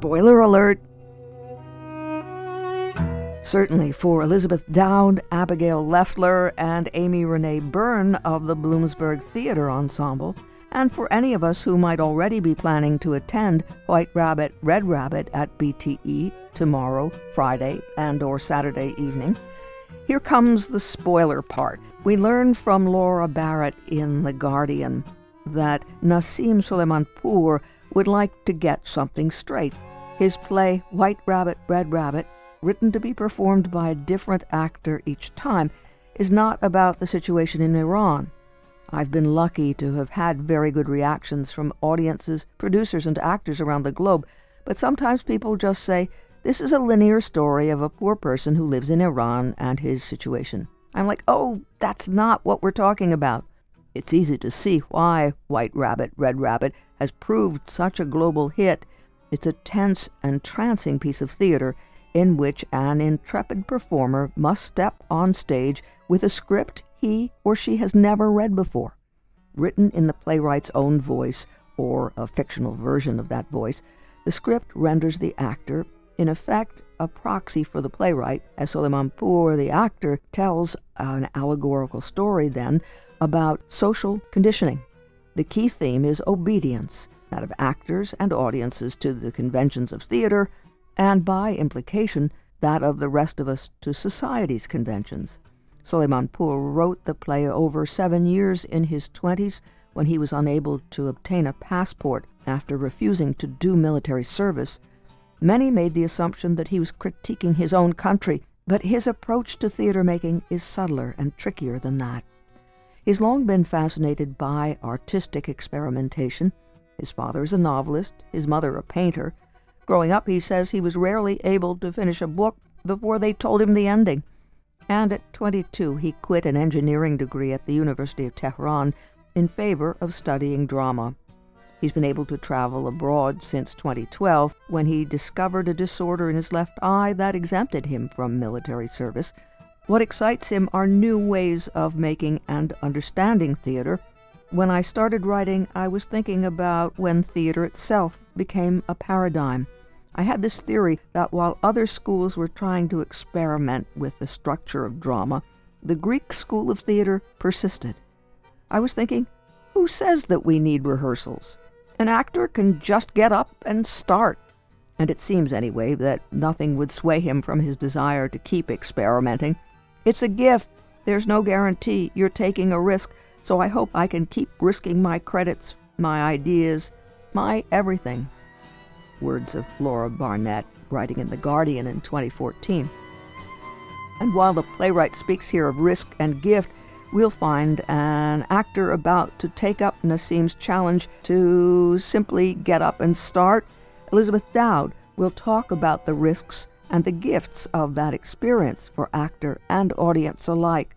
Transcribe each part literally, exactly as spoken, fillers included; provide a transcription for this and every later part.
Spoiler alert. Certainly for Elizabeth Dowd, Abigail Leffler, and Amy Renee Byrne of the Bloomsburg Theatre Ensemble, and for any of us who might already be planning to attend White Rabbit, Red Rabbit at B T E tomorrow, Friday, and or Saturday evening, here comes the spoiler part. We learn from Laura Barrett in The Guardian that Nassim Soleimanpour would like to get something straight. His play, White Rabbit, Red Rabbit, written to be performed by a different actor each time, is not about the situation in Iran. I've been lucky to have had very good reactions from audiences, producers, and actors around the globe, but sometimes people just say, this is a linear story of a poor person who lives in Iran and his situation. I'm like, oh, that's not what we're talking about. It's easy to see why White Rabbit, Red Rabbit has proved such a global hit. It's a tense and trancing piece of theater in which an intrepid performer must step on stage with a script he or she has never read before, written in the playwright's own voice or a fictional version of that voice. The script renders the actor, in effect, a proxy for the playwright, as Soleimanpour, the actor, tells an allegorical story then about social conditioning. The key theme is obedience, that of actors and audiences to the conventions of theater, and by implication, that of the rest of us to society's conventions. Soleimanpour wrote the play over seven years in his twenties when he was unable to obtain a passport after refusing to do military service. Many made the assumption that he was critiquing his own country, but his approach to theater making is subtler and trickier than that. He's long been fascinated by artistic experimentation. His father is a novelist, his mother a painter. Growing up, he says he was rarely able to finish a book before they told him the ending. And at twenty-two, he quit an engineering degree at the University of Tehran in favor of studying drama. He's been able to travel abroad since twenty twelve, when he discovered a disorder in his left eye that exempted him from military service. What excites him are new ways of making and understanding theater. When I started writing, I was thinking about when theater itself became a paradigm. I had this theory that while other schools were trying to experiment with the structure of drama, the Greek school of theater persisted. I was thinking, who says that we need rehearsals? An actor can just get up and start. And it seems anyway that nothing would sway him from his desire to keep experimenting. It's a gift. There's no guarantee. You're taking a risk. So I hope I can keep risking my credits, my ideas, my everything. Words of Laura Barrett, writing in The Guardian in twenty fourteen. And while the playwright speaks here of risk and gift, we'll find an actor about to take up Nassim's challenge to simply get up and start. Elizabeth Dowd will talk about the risks and the gifts of that experience for actor and audience alike.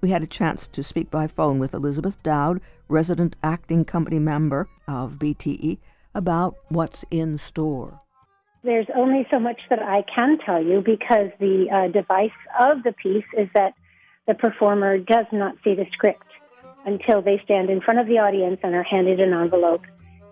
We had a chance to speak by phone with Elizabeth Dowd, resident acting company member of B T E, about what's in store. There's only so much that I can tell you because the uh, device of the piece is that the performer does not see the script until they stand in front of the audience and are handed an envelope,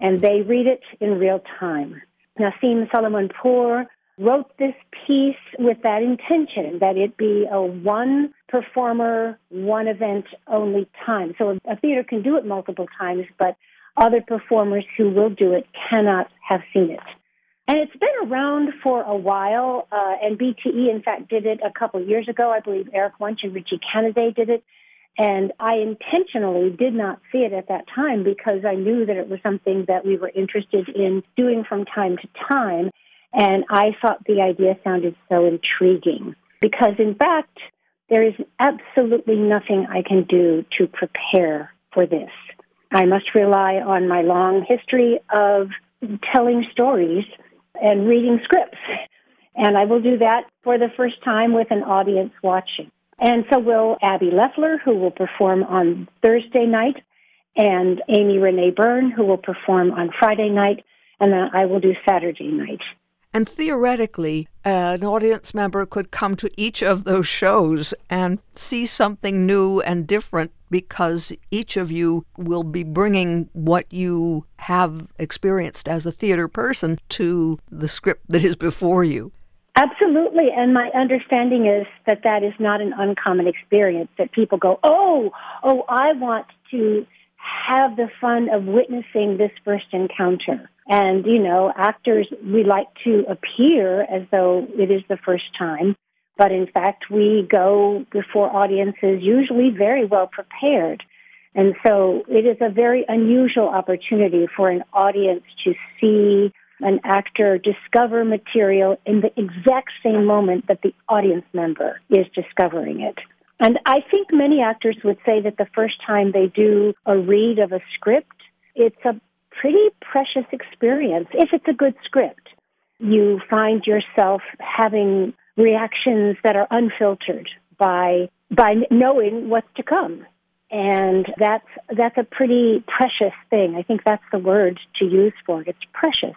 and they read it in real time. Nassim Soleimanpour wrote this piece with that intention, that it be a one-performer, one-event-only time. So a theater can do it multiple times, but other performers who will do it cannot have seen it. And it's been around for a while, uh, and B T E, in fact, did it a couple years ago. I believe Eric Wunsch and Richie Kennedy did it, and I intentionally did not see it at that time because I knew that it was something that we were interested in doing from time to time, and I thought the idea sounded so intriguing because, in fact, there is absolutely nothing I can do to prepare for this. I must rely on my long history of telling stories and reading scripts. And I will do that for the first time with an audience watching. And so will Abby Leffler, who will perform on Thursday night, and Amy Renee Byrne, who will perform on Friday night, and then I will do Saturday night. And theoretically, Uh, an audience member could come to each of those shows and see something new and different, because each of you will be bringing what you have experienced as a theater person to the script that is before you. Absolutely, and my understanding is that that is not an uncommon experience, that people go, oh, oh, I want to have the fun of witnessing this first encounter. And, you know, actors, we like to appear as though it is the first time. But in fact, we go before audiences usually very well prepared. And so it is a very unusual opportunity for an audience to see an actor discover material in the exact same moment that the audience member is discovering it. And I think many actors would say that the first time they do a read of a script, it's a pretty precious experience, if it's a good script. You find yourself having reactions that are unfiltered by by knowing what's to come. And that's that's a pretty precious thing. I think that's the word to use for it. It's precious.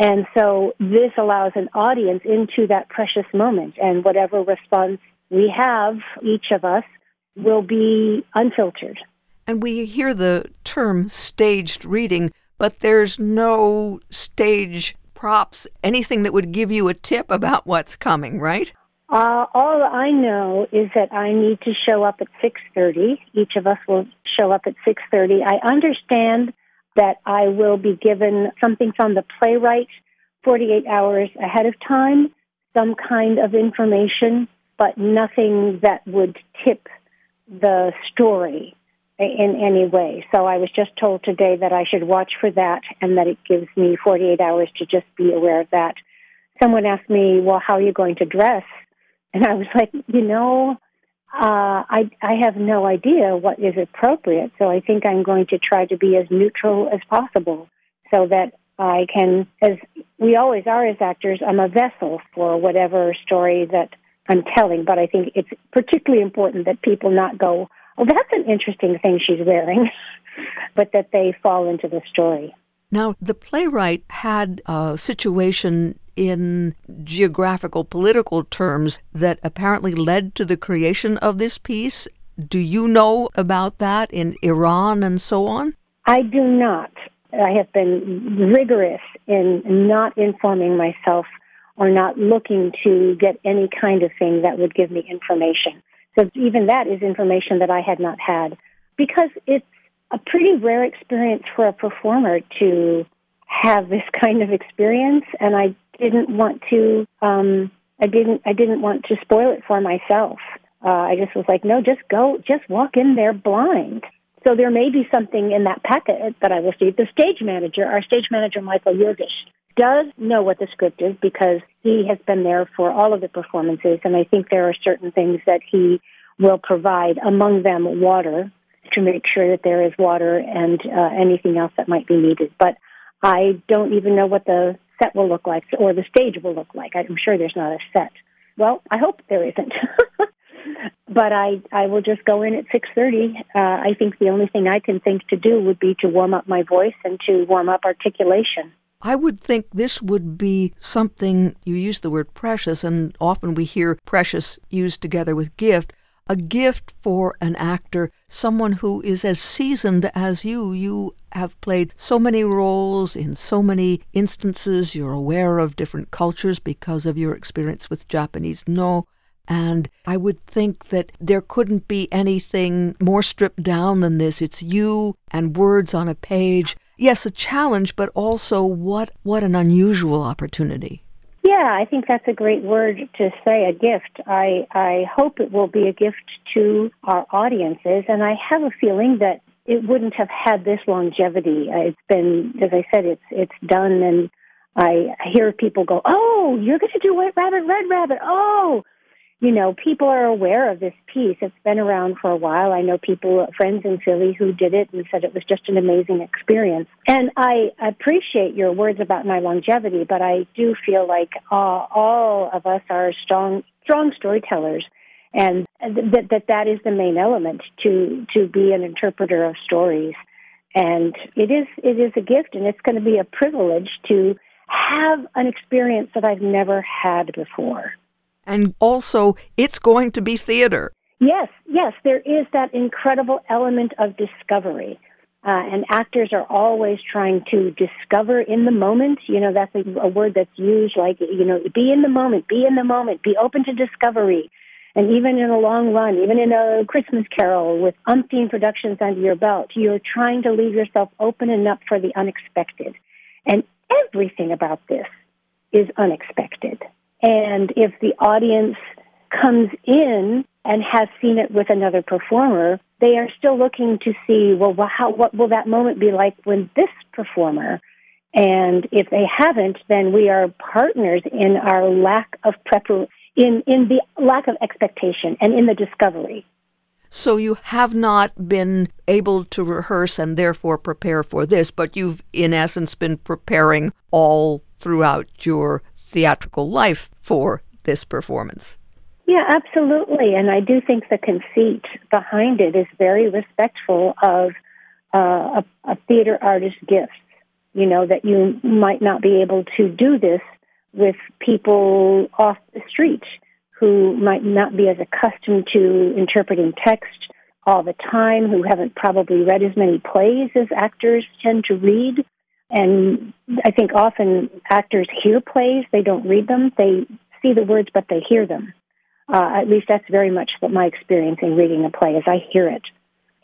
And so this allows an audience into that precious moment, and whatever response we have, each of us, will be unfiltered. And we hear the term staged reading, but there's no stage props, anything that would give you a tip about what's coming, right? Uh, all I know is that I need to show up at six thirty. Each of us will show up at six thirty. I understand that I will be given something from the playwright forty-eight hours ahead of time, some kind of information, but nothing that would tip the story in any way. So I was just told today that I should watch for that and that it gives me forty-eight hours to just be aware of that. Someone asked me, well, how are you going to dress? And I was like, you know, uh, I, I have no idea what is appropriate. So I think I'm going to try to be as neutral as possible so that I can, as we always are as actors, I'm a vessel for whatever story that I'm telling, but I think it's particularly important that people not go, oh, that's an interesting thing she's wearing, but that they fall into the story. Now, the playwright had a situation in geographical, political terms that apparently led to the creation of this piece. Do you know about that in Iran and so on? I do not. I have been rigorous in not informing myself or not looking to get any kind of thing that would give me information. So even that is information that I had not had, because it's a pretty rare experience for a performer to have this kind of experience, and I didn't want to. Um, I didn't. I didn't want to spoil it for myself. Uh, I just was like, no, just go, just walk in there blind. So there may be something in that packet that I will see. The stage manager, our stage manager, Michael Yurgish, does know what the script is because he has been there for all of the performances, and I think there are certain things that he will provide, among them water, to make sure that there is water and uh, anything else that might be needed. But I don't even know what the set will look like or the stage will look like. I'm sure there's not a set. Well, I hope there isn't. But I, I will just go in at six thirty. Uh, I think the only thing I can think to do would be to warm up my voice and to warm up articulation. I would think this would be something, you use the word precious, and often we hear precious used together with gift, a gift for an actor, someone who is as seasoned as you. You have played so many roles in so many instances. You're aware of different cultures because of your experience with Japanese no. And I would think that there couldn't be anything more stripped down than this. It's you and words on a page. Yes, a challenge, but also what, what an unusual opportunity. Yeah, I think that's a great word to say, a gift. I, I hope it will be a gift to our audiences, and I have a feeling that it wouldn't have had this longevity. It's been, as I said, it's it's done, and I hear people go, oh, you're going to do White Rabbit, Red Rabbit, oh! You know, people are aware of this piece. It's been around for a while. I know people, friends in Philly who did it and said it was just an amazing experience. And I appreciate your words about my longevity, but I do feel like uh, all of us are strong, strong storytellers, and that, that that is the main element, to to be an interpreter of stories. And it is it is a gift, and it's going to be a privilege to have an experience that I've never had before. And also, it's going to be theater. Yes, yes, there is that incredible element of discovery. Uh, and actors are always trying to discover in the moment. You know, that's a, a word that's used, like, you know, be in the moment, be in the moment, be open to discovery. And even in a long run, even in a Christmas Carol with umpteen productions under your belt, you're trying to leave yourself open enough for the unexpected. And everything about this is unexpected. And if the audience comes in and has seen it with another performer, they are still looking to see, well, how, what will that moment be like when this performer? And if they haven't, then we are partners in our lack of preparation, in, in the lack of expectation and in the discovery. So you have not been able to rehearse and therefore prepare for this, but you've, in essence, been preparing all throughout your theatrical life for this performance. Yeah, absolutely. And I do think the conceit behind it is very respectful of uh, a, a theater artist's gifts, you know, that you might not be able to do this with people off the street who might not be as accustomed to interpreting text all the time, who haven't probably read as many plays as actors tend to read. And I think often actors hear plays, they don't read them, they see the words, but they hear them. Uh, at least that's very much what my experience in reading a play is. I hear it.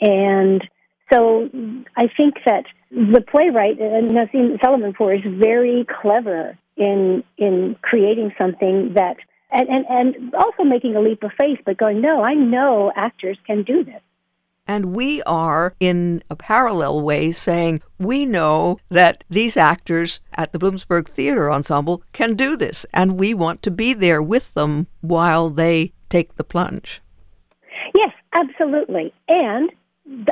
And so I think that the playwright, Nassim Soleimanpour, is very clever in in creating something that, and, and, and also making a leap of faith, but going, no, I know actors can do this. And we are, in a parallel way, saying, we know that these actors at the Bloomsburg Theatre Ensemble can do this, and we want to be there with them while they take the plunge. Yes, absolutely. And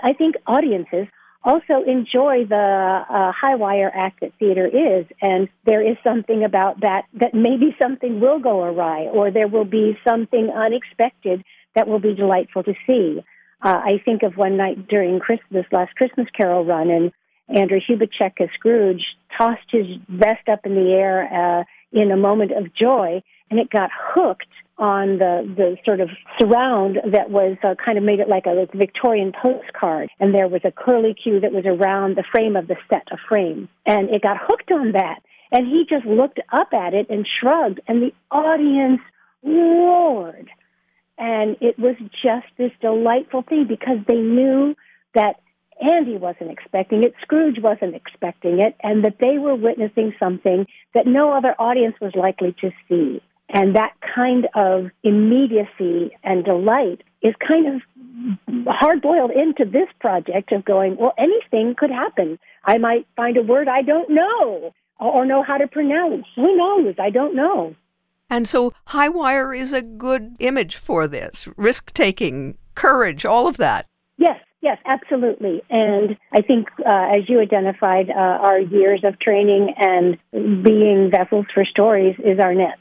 I think audiences also enjoy the uh, high-wire act that theater is, and there is something about that that maybe something will go awry, or there will be something unexpected that will be delightful to see. Uh, I think of one night during Christmas, last Christmas Carol run, and Andrew Hubacek as Scrooge tossed his vest up in the air uh, in a moment of joy, and it got hooked on the, the sort of surround that was uh, kind of made it like a like Victorian postcard, and there was a curlicue that was around the frame of the set, a frame, and it got hooked on that, and he just looked up at it and shrugged, and the audience roared. And it was just this delightful thing because they knew that Andy wasn't expecting it, Scrooge wasn't expecting it, and that they were witnessing something that no other audience was likely to see. And that kind of immediacy and delight is kind of hard-boiled into this project of going, well, anything could happen. I might find a word I don't know or know how to pronounce. Who knows? I don't know. And so high wire is a good image for this, risk-taking, courage, all of that. Yes, yes, absolutely. And I think, uh, as you identified, uh, our years of training and being vessels for stories is our net.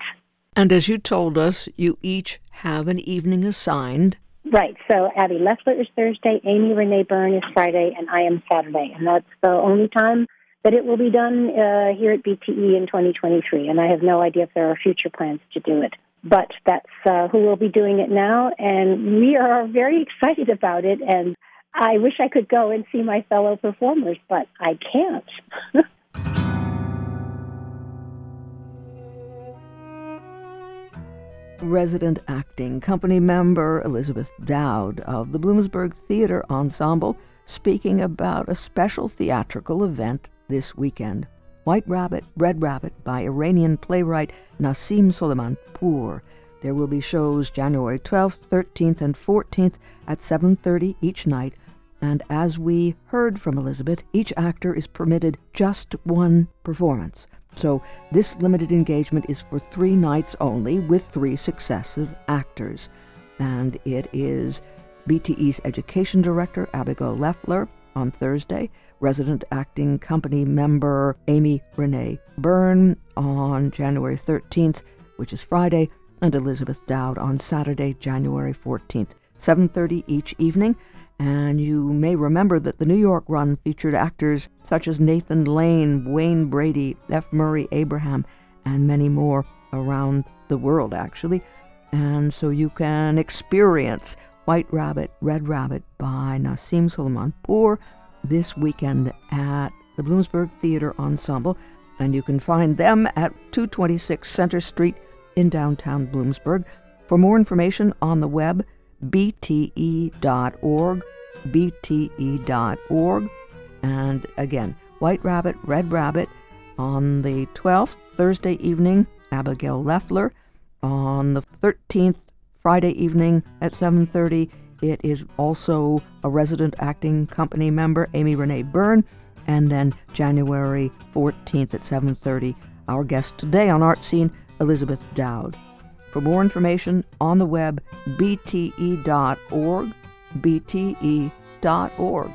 And as you told us, you each have an evening assigned. Right. So Abby Leffler is Thursday, Amy Renee Byrne is Friday, and I am Saturday. And that's the only time that it will be done uh, here at B T E in twenty twenty-three, and I have no idea if there are future plans to do it. But that's uh, who will be doing it now, and we are very excited about it, and I wish I could go and see my fellow performers, but I can't. Resident acting company member Elizabeth Dowd of the Bloomsburg Theatre Ensemble speaking about a special theatrical event this weekend, White Rabbit, Red Rabbit by Iranian playwright Nassim Soleimanpour. There will be shows January twelfth, thirteenth, and fourteenth at seven thirty each night. And as we heard from Elizabeth, each actor is permitted just one performance. So this limited engagement is for three nights only with three successive actors. And it is B T E's Education Director Abigail Leffler on Thursday, resident acting company member Amy Renee Byrne on January thirteenth, which is Friday, and Elizabeth Dowd on Saturday, January fourteenth, seven thirty each evening. And you may remember that the New York run featured actors such as Nathan Lane, Wayne Brady, F Murray Abraham, and many more around the world, actually. And so you can experience White Rabbit, Red Rabbit by Nassim Soleimanpour this weekend at the Bloomsburg Theatre Ensemble. And you can find them at two twenty-six Center Street in downtown Bloomsburg. For more information on the web, b t e dot org, b t e dot org. And again, White Rabbit, Red Rabbit on the twelfth, Thursday evening, Abigail Leffler. On the thirteenth, Friday evening at seven thirty, it is also a resident acting company member, Amy Renee Byrne. And then January fourteenth at seven thirty, our guest today on Art Scene, Elizabeth Dowd. For more information on the web, b t e dot org, b t e dot org.